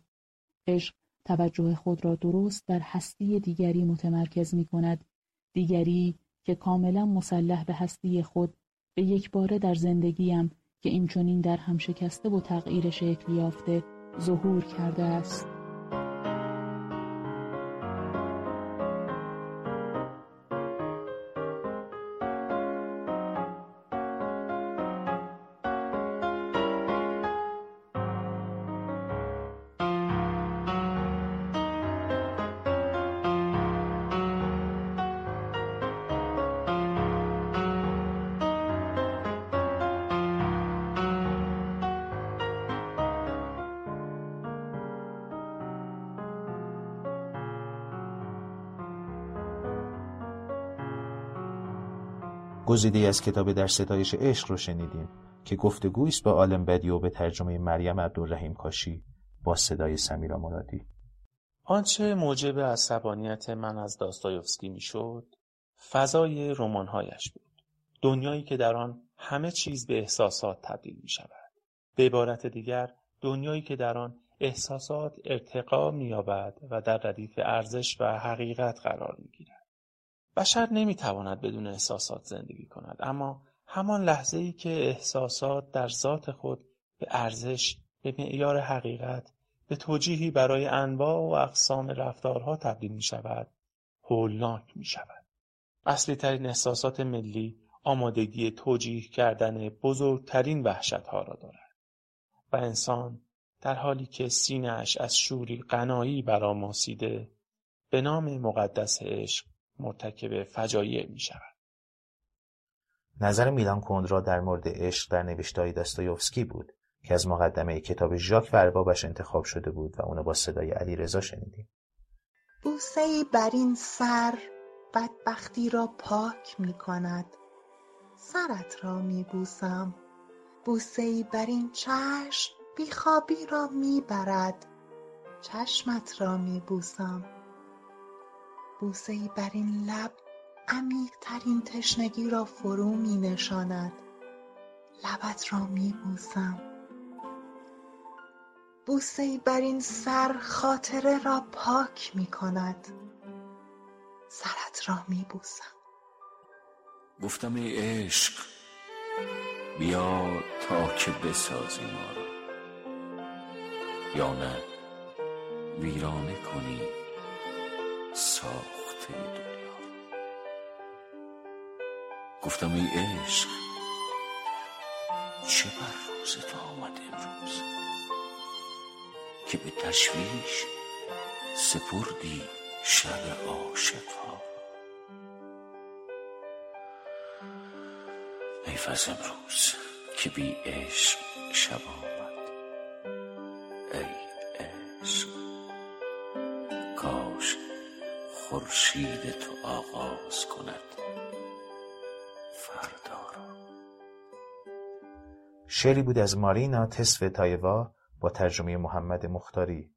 عشق توجه خود را درست در هستی دیگری متمرکز می‌کند، دیگری که کاملاً مسلح به هستی خود به یک باره در زندگیم که اینچنین در هم شکسته و تغییر شکل یافته ظهور کرده است. گزیده‌ای از کتاب در ستایش عشق رو شنیدیم که گفتگویی است با آلن بدیو به ترجمه مریم عبدالرحیم کاشی با صدای سمیرا مرادی. آنچه موجب عصبانیت من از داستایفسکی میشد، فضای رمان‌هایش بود. دنیایی که در آن همه چیز به احساسات تبدیل می‌شود. به عبارت دیگر، دنیایی که در آن احساسات ارتقا می‌یابد و در ردیف ارزش و حقیقت قرار می‌گیرد. بشر نمیتواند بدون احساسات زندگی کند، اما همان لحظه‌ای که احساسات در ذات خود به ارزش، به معیار حقیقت، به توجیهی برای انواع و اقسام رفتارها تبدیل می‌شود، هولناک می‌شود. اصلی ترین احساسات ملی آمادگی توجیه کردن بزرگترین وحشت‌ها را دارد و انسان در حالی که سینه‌اش از شوری قنایی برآماسیده به نام مقدس عشق مرتکب فجایع می شود. نظر میلان کندرا در مورد عشق در نوشته‌های داستایفسکی بود که از مقدمه کتاب ژاک و اربابش انتخاب شده بود و اونو با صدای علی رضا شنیدیم. بوسه‌ای بر این سر بدبختی را پاک می کند، سرت را می بوسم. بوسه‌ای بر این چشم بیخوابی را می برد، چشمت را می بوسم. بوسه‌ای بر این لب عمیق‌ترین تشنگی را فرو می نشاند، لبت را می بوسم. بوسه‌ای بر این سر خاطره را پاک می کند، سرت را می بوسم. گفتم ای عشق بیا تا که بسازی ما را، یا نه ویرانه کنی ساخته دنیا. گفتم ای عشق چه بر روز تو آمد امروز، که به تشویش سپردی شب عاشق‌ها. ایفز امروز که بی عشق شب آمد، ای عشق کاش خورشید تو آغاز کند فردا را. شعری بود از مارینا تسو تایوا با ترجمه محمد مختاری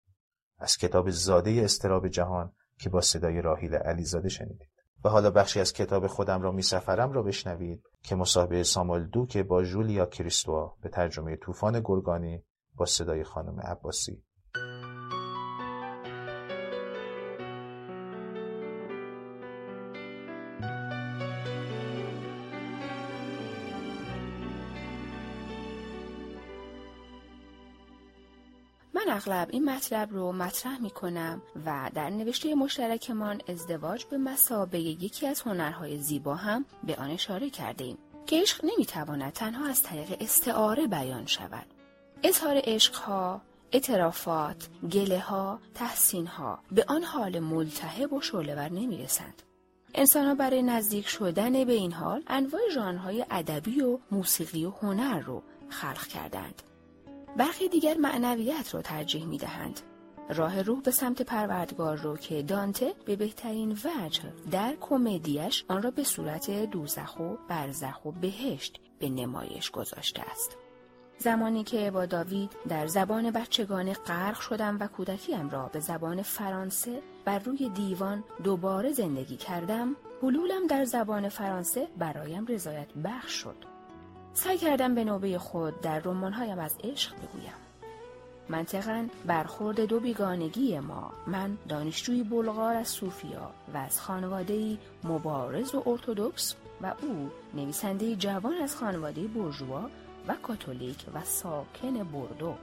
از کتاب زاده اضطراب جهان که با صدای راحیل علی زاده شنیدید. و حالا بخشی از کتاب خودم را می سفرم را بشنوید که مصاحبه ساموئل دوک با ژولیا کریستوا به ترجمه طوفان گرگانی با صدای خانم عباسی. من اغلب این مطلب رو مطرح می کنم و در نوشته مشترکمان ازدواج به مثابه یکی از هنرهای زیبا هم به آن اشاره کردیم که عشق نمی تواند تنها از طریق استعاره بیان شود. اظهار عشقها، اعترافات، گله ها، تحسین ها به آن حال ملتهب و شعله‌ور نمی رسند. انسان ها برای نزدیک شدن به این حال انواع ژانرهای ادبی و موسیقی و هنر رو خلق کردند. برخی دیگر معنویت رو ترجیح می دهند. راه روح به سمت پروردگار رو که دانته به بهترین وجه در کمدیش آن را به صورت دوزخ و برزخ و بهشت به نمایش گذاشته است. زمانی که با داوید در زبان بچگانه غرق شدم و کودکیم را به زبان فرانسه بر روی دیوان دوباره زندگی کردم، حلولم در زبان فرانسه برایم رضایت بخش شد. سعی کردم به نوبه خود در رمان‌هایم از عشق بگویم. منطقاً برخورد دو بیگانگی ما، من دانشجوی بلغار از سوفیا و از خانواده‌ای مبارز و ارتودکس و او نویسنده‌ای جوان از خانواده‌ای بورژوا و کاتولیک و ساکن بردو.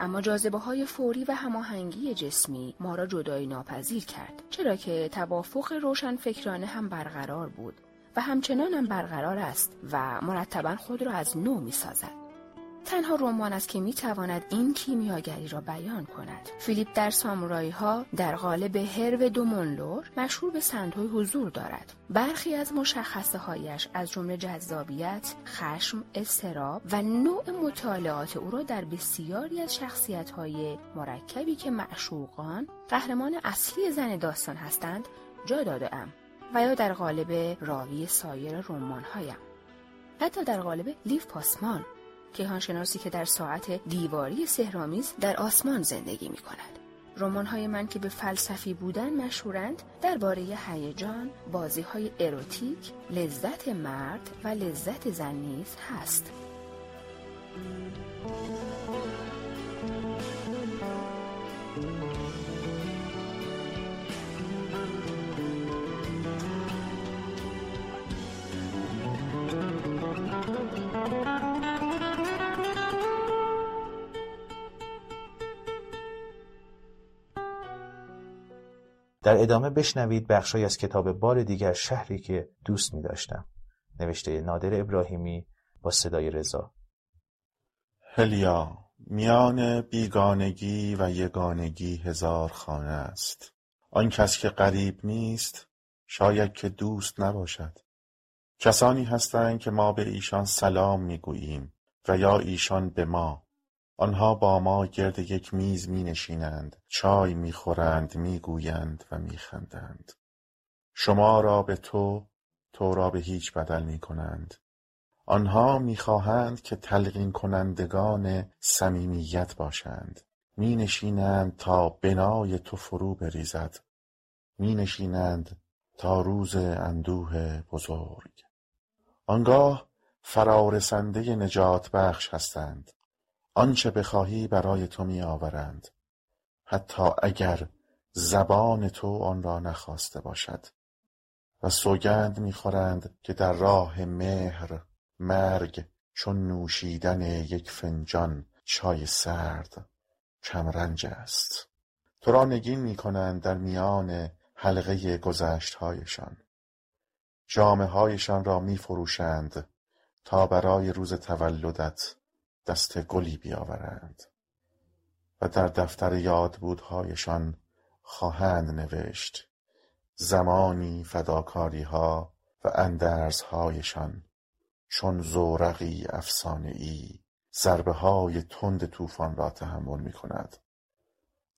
اما جاذبه‌های فوری و هماهنگی جسمی ما را جدایی ناپذیر کرد، چرا که توافق روشنفکرانه هم برقرار بود و همچنان هم برقرار است و مرتباً خود را از نو می سازد. تنها رمان است که می تواند این کیمیاگری را بیان کند. فیلیپ در سامورایی ها در قالب هرو دومونلور مشهور به سندهای حضور دارد. برخی از مشخصه هایش از جمله جذابیت، خشم، اضطراب و نوع مطالعات او را در بسیاری از شخصیت های مرکبی که معشوقان قهرمان اصلی زن داستان هستند جا داده ام. و یا در قالب راوی سایر رمان‌هایم، حتی در قالب لیف پاسمان کیهانشناسی که در ساعت دیواری سحرآمیز در آسمان زندگی می‌کند. رمان‌های من که به فلسفی بودن مشهورند درباره هیجان، بازی‌های اروتیک، لذت مرد و لذت زن نیز هست. در ادامه بشنوید بخشی از کتاب بار دیگر شهری که دوست می داشتم نوشته نادر ابراهیمی با صدای رضا. هلیا، میان بیگانگی و یگانگی هزار خانه است. آن کس که قریب نیست شاید که دوست نباشد. کسانی هستند که ما به ایشان سلام می گوییم و یا ایشان به ما، آنها با ما گرد یک میز می نشینند، چای می خورند، می گویند و می خندند. شما را به تو، تو را به هیچ بدل می کنند. آنها می خواهند که تلقین کنندگان صمیمیت باشند. می نشینند تا بنای تو فرو بریزد. می نشینند تا روز اندوه بزرگ. آنگاه فرارسنده نجات بخش هستند. آنچه بخواهی برای تو می آورند، حتی اگر زبان تو آن را نخواسته باشد. و سوگند می خورند که در راه مهر مرگ چون نوشیدن یک فنجان چای سرد کمرنج است. تو را نگین می کنند در میان حلقه گذشت هایشان. جامه هایشان را می فروشند تا برای روز تولدت دست گلی بیاورند و در دفتر یادبودهایشان خواهند نوشت زمانی فداکاری ها و اندرزهایشان چون زورقی افسانه‌ای ضربه های تند طوفان را تحمل می کند.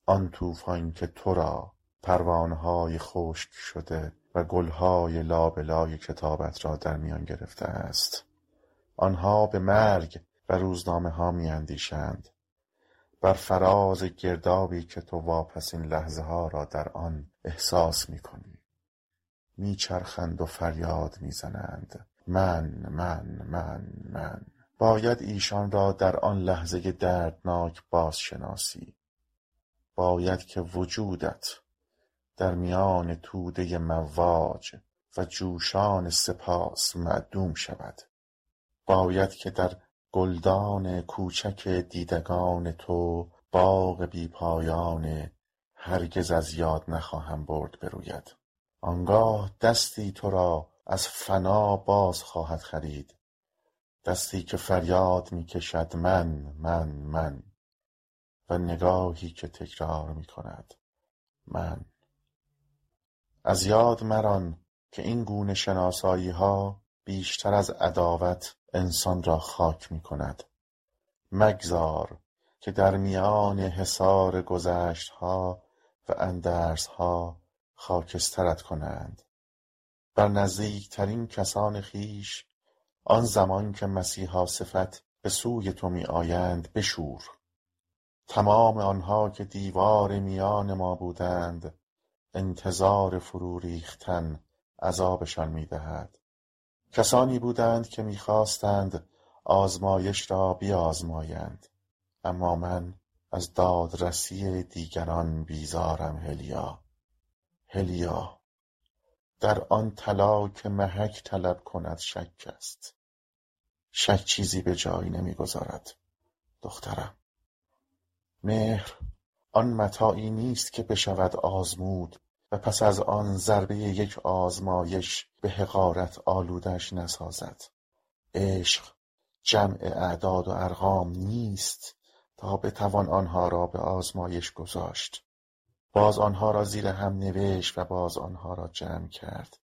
آن طوفان که تو را پروانهای خشک شده و گلهای لابلای کتابت را در میان گرفته است. آنها به مرگ و روزنامه ها می اندیشند. بر فراز گردابی که تو واپسین لحظه ها را در آن احساس می کنی. می چرخند و فریاد می زنند. من، من، من، من. باید ایشان را در آن لحظه دردناک بازشناسی. باید که وجودت در میان توده مواج و جوشان سپاس معدوم شود. باید که در گلدان کوچک دیدگان تو باغ بی پایان هرگز از یاد نخواهم برد بروید. آنگاه دستی تو را از فنا باز خواهد خرید، دستی که فریاد می کشد من، من، من، و نگاهی که تکرار می کند من. از یاد مران که این گونه شناسایی ها بیشتر از عداوت انسان را خاک می کند. مگذار که در میان حصار گذشت ها و اندرس ها خاکسترت کنند. بر نزدیک ترین کسان خیش آن زمان که مسیحا صفت به سوی تو می آیند بشور. تمام آنها که دیوار میان ما بودند انتظار فرو ریختن عذابشان می دهد. کسانی بودند که می‌خواستند آزمایش را بیازمایند، اما من از دادرسی دیگران بیزارم. هلیا، هلیا، در آن طلا که محک طلب کند شک است. شک چیزی به جایی نمی‌گذارد. دخترم، مهر آن متاعی نیست که بشود آزمود و پس از آن ضربه یک آزمایش به حقارت آلودش نسازد. عشق جمع اعداد و ارقام نیست تا بتوان آنها را به آزمایش گذاشت. باز آنها را زیر هم نوشت و باز آنها را جمع کرد.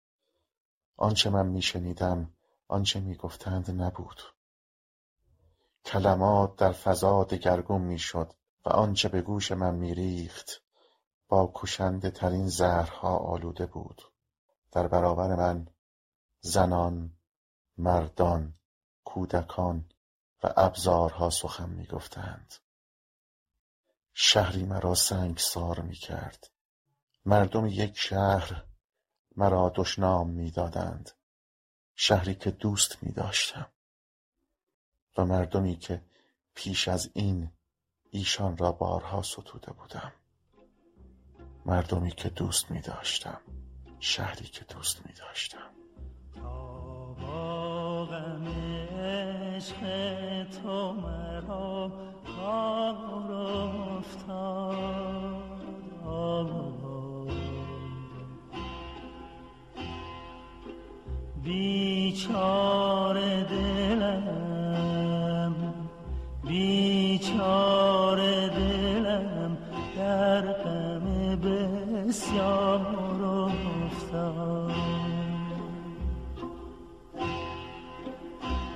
آنچه من می شنیدم، آنچه می گفتند نبود. کلمات در فضا دگرگون می شد و آنچه به گوش من می ریخت با کشنده ترین زهرها آلوده بود. در برابر من زنان، مردان، کودکان و ابزارها سخن می گفتند. شهری مرا سنگسار می کرد. مردم یک شهر مرا دشنام می دادند. شهری که دوست می داشتم و مردمی که پیش از این ایشان را بارها ستوده بودم. مردمی که دوست می داشتم، شهری که دوست می داشتم. تا باغم عشق تو مرا کار افتاد، بیچاره دلم، بیچاره دلم در غم بسیار افتاد.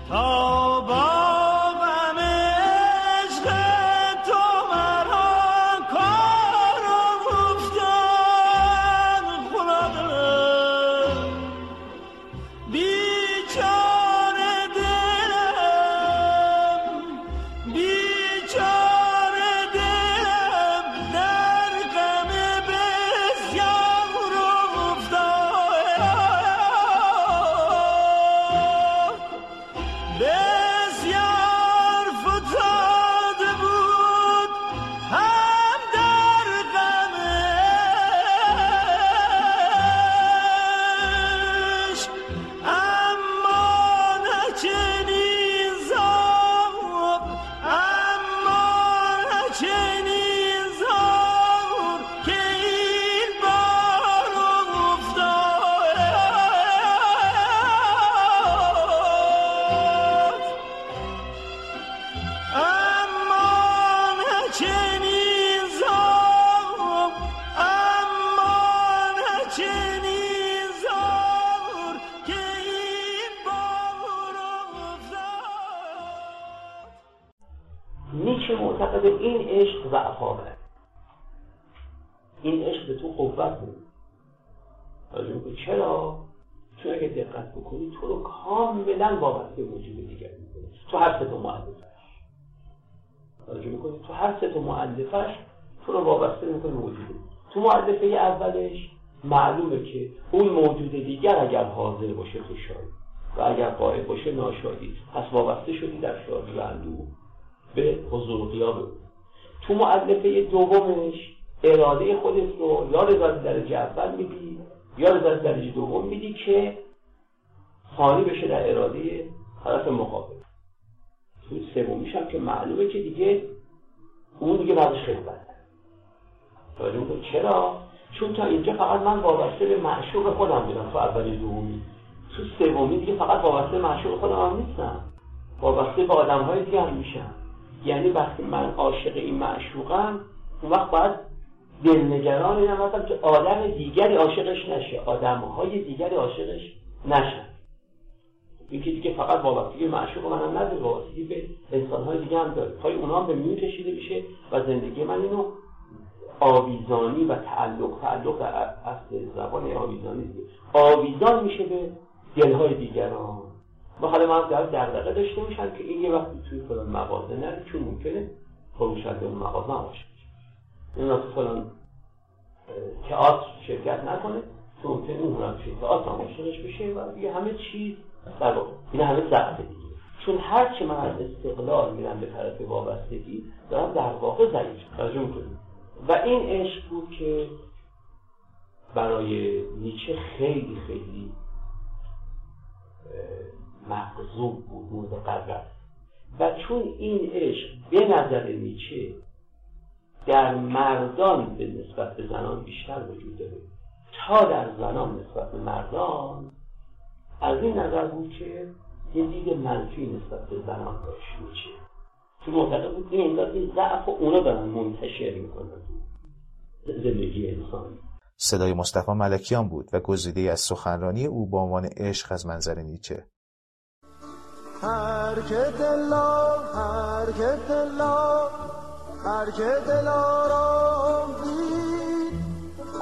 تا باغم عشق که معتقد این عشق ضعفاوره، این عشق به تو قوت میده. راجع به چرا؟ چون اگه دقت بکنی تو رو کاملا وابسته وجود دیگر میکنه. تو هر سه تا مؤلفه‌اش راجع میکنی، تو هر سه تا مؤلفه‌اش تو رو وابسته میکنه وجود. تو مؤلفه اولش معلومه که اون موجود دیگر اگر حاضر باشه تو شادی و اگر غایب باشه ناشادی، پس وابسته شدی در شادی و اندوه به حضور غیاب. تو مؤلفه دومش اراده خودت رو یا رضایت درجه اول میدی یا رضایت درجه دوم میدی که خانی بشه در اراده طرف مقابل. تو سومیش هم که معلومه که دیگه اون دیگه بعدش خیلی بنده. راجعون که چرا؟ چون تا اینجا فقط من وابسته به معشوق خودم بودم تو اولی دومی، تو سومی دیگه فقط وابسته به معشوق خودم هم نیستم، وابسته به آدم های دیگه هم میشم. یعنی وقتی من عاشق این معشوقم اون وقت باید دلنگران اینم هستم که آدم دیگری عاشقش نشه، آدم های دیگری عاشقش نشن. این که دیگه فقط وابستگی معشوق منم نداره، وابستگی به انسان های دیگه هم داره. پای اونا هم به میون کشیده میشه و زندگی من اینو آویزانی و تعلق تعلق در اصل زبان آویزانی دیگه آویزان میشه به دلهای دیگران. و حالا من در دغدغه داشته میشم که این یه وقتی توی فلان مغازه نره چون ممکنه فروشنده اون مغازه هم باشه، این وقتی فلان تئاتر شرکت نکنه تو ممکنه اون هم شرکت هم عاشقش بشه و دیگه همه چیز در واقع این همه ضعفه دیگه. چون هرچی من از استقلال میرم به طرف وابستگی دارم در واقع ضعیف ترجمه کنم. و این عشق بود که برای نیچه خیلی خیلی مغزوب بود، مورد قدرت. و چون این عشق به نظر نیچه در مردان به نسبت به زنان بیشتر وجود داره تا در زنان نسبت به مردان، از این نظر بود که یه دید منفی نسبت به زنان داشت نیچه. چون معتقد بود این انگار این ضعف اونا دارن منتشر میکنن زندگی انسان. صدای مصطفی ملکیان بود و گزیده‌ای از سخنرانی او با عنوان عشق از منظر نیچه. هر که دلا هر که دلا هر که دلا را دید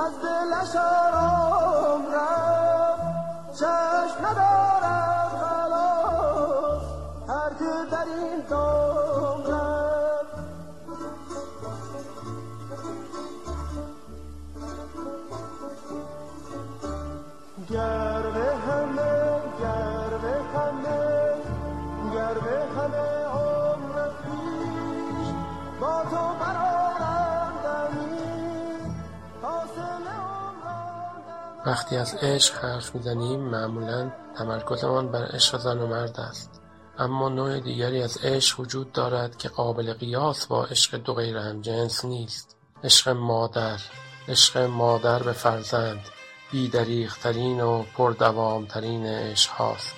از دلش آرام رفت، چشم ندارد خلاص هر که در این دام رفت. گربه همه گربه همه گربه همه عمر پیش با تو براندمی حاصل عمر. وقتی از عشق حرف میزنیم معمولاً تمرکزمان بر عشق زن و مرد است، اما نوع دیگری از عشق وجود دارد که قابل قیاس با عشق دو غیر همجنس نیست. عشق مادر، عشق مادر به فرزند بی‌دریغ‌ترین و پردوام‌ترین عشق هاست.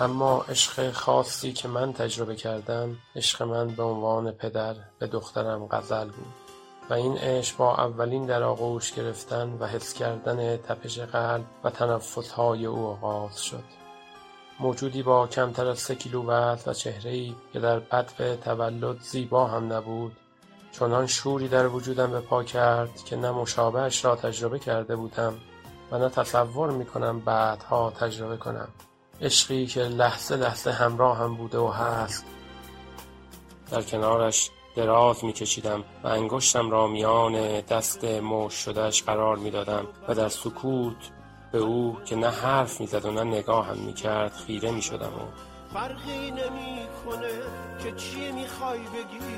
اما عشق خاصی که من تجربه کردم، عشق من به عنوان پدر به دخترم غزل بود و این عشق با اولین در آغوش گرفتن و حس کردن تپش قلب و تنفس‌های او آغاز شد. موجودی با کمتر از سه کیلو وزن و چهره‌ای که در بدو تولد زیبا هم نبود، چنان شوری در وجودم به پا کرد که نه مشابهش را تجربه کرده بودم و نه تصور می‌کنم بعدها تجربه کنم. عشقی که لحظه لحظه همراه هم بوده و هست. در کنارش دراز می کشیدم و انگشتم را میان دست موش شدهش قرار می دادم و در سکوت به او که نه حرف می زد و نه نگاه هم می کرد خیره می شدم و فرقی نمی‌کنه که چی می‌خوای بگی،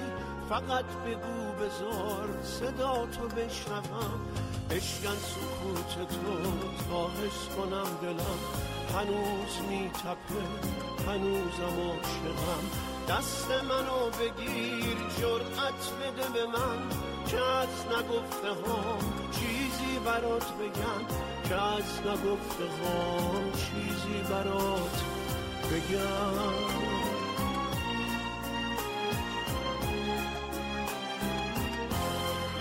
فقط بگو بذار صدا تو بشنوم، عشقن سکوت تو تا حس کنم دلم، هنوز می‌تپه هنوزم عاشقم، دست منو بگیر جرأت بده به من، که از نگفته هم چیزی برات بگم، که از نگفته هم چیزی برات بگم.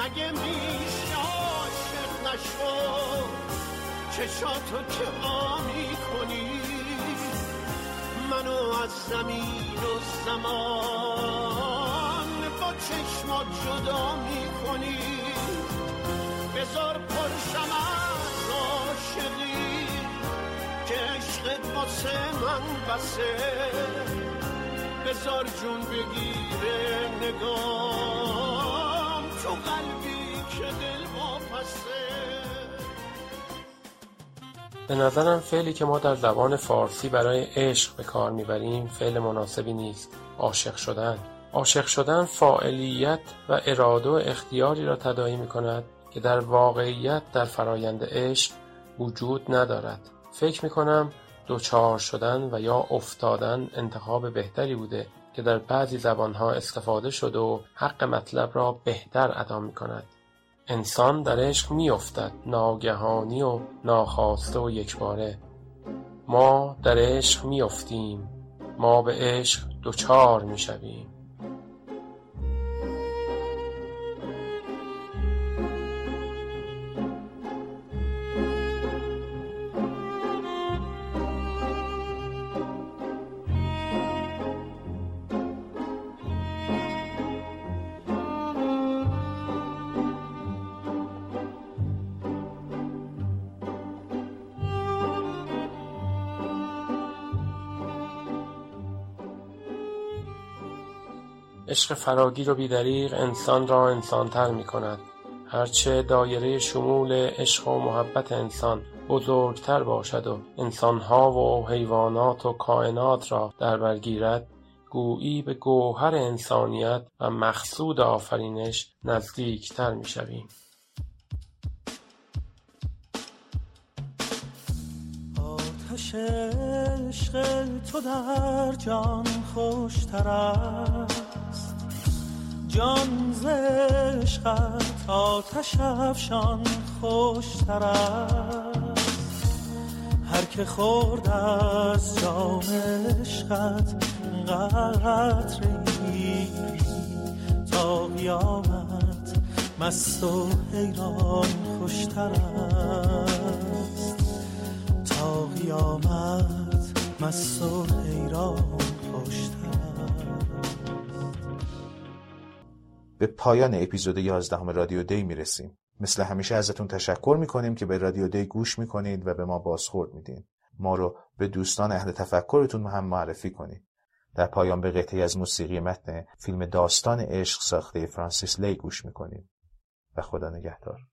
مگه میشه عاشق نشو، چشاتو که وا میکنی منو از زمین و زمان با چشمات جدا میکنی، بذار پرشم از عاشقی که عشقت واسه من بسه، بذار جون بگیره نگاه تو قلبی که دل واپسه. به نظرم فعلی که ما در زبان فارسی برای عشق به کار میبریم فعل مناسبی نیست. عاشق شدن عاشق شدن فاعلیت و اراده و اختیاری را تداعی میکند که در واقعیت در فرایند عشق وجود ندارد. فکر میکنم دوچار شدن و یا افتادن انتخاب بهتری بوده که در بعضی زبانها استفاده شد و حق مطلب را بهتر ادا می کند. انسان در عشق می افتد، ناگهانی و ناخواسته و یکباره. ما در عشق می افتیم، ما به عشق دوچار می شویم. عشق فراگیر و بی‌دریغ انسان را انسان‌تر می‌کند. هرچه دایره شمول عشق و محبت انسان بزرگتر باشد و انسان‌ها و حیوانات و کائنات را در بر گیرد، گویی به گوهر انسانیت و مقصود آفرینش نزدیک‌تر می‌شویم. آتش عشق تو در جان خوش‌تر است، جان ز عشقت آتش افشان خوشتر است، هر که خورد از جام عشقت قطری تا قیامت مست و حیران خوشتر است، تا قیامت مست و حیران خوشتر. به پایان اپیزود یازدهم رادیو دی میرسیم. مثل همیشه ازتون تشکر میکنیم که به رادیو دی گوش میکنید و به ما بازخورد میدین. ما رو به دوستان اهل تفکرتون هم معرفی کنید. در پایان به قطعی از موسیقی متن فیلم داستان عشق ساخته فرانسیس لی گوش میکنیم و خدا نگهدار.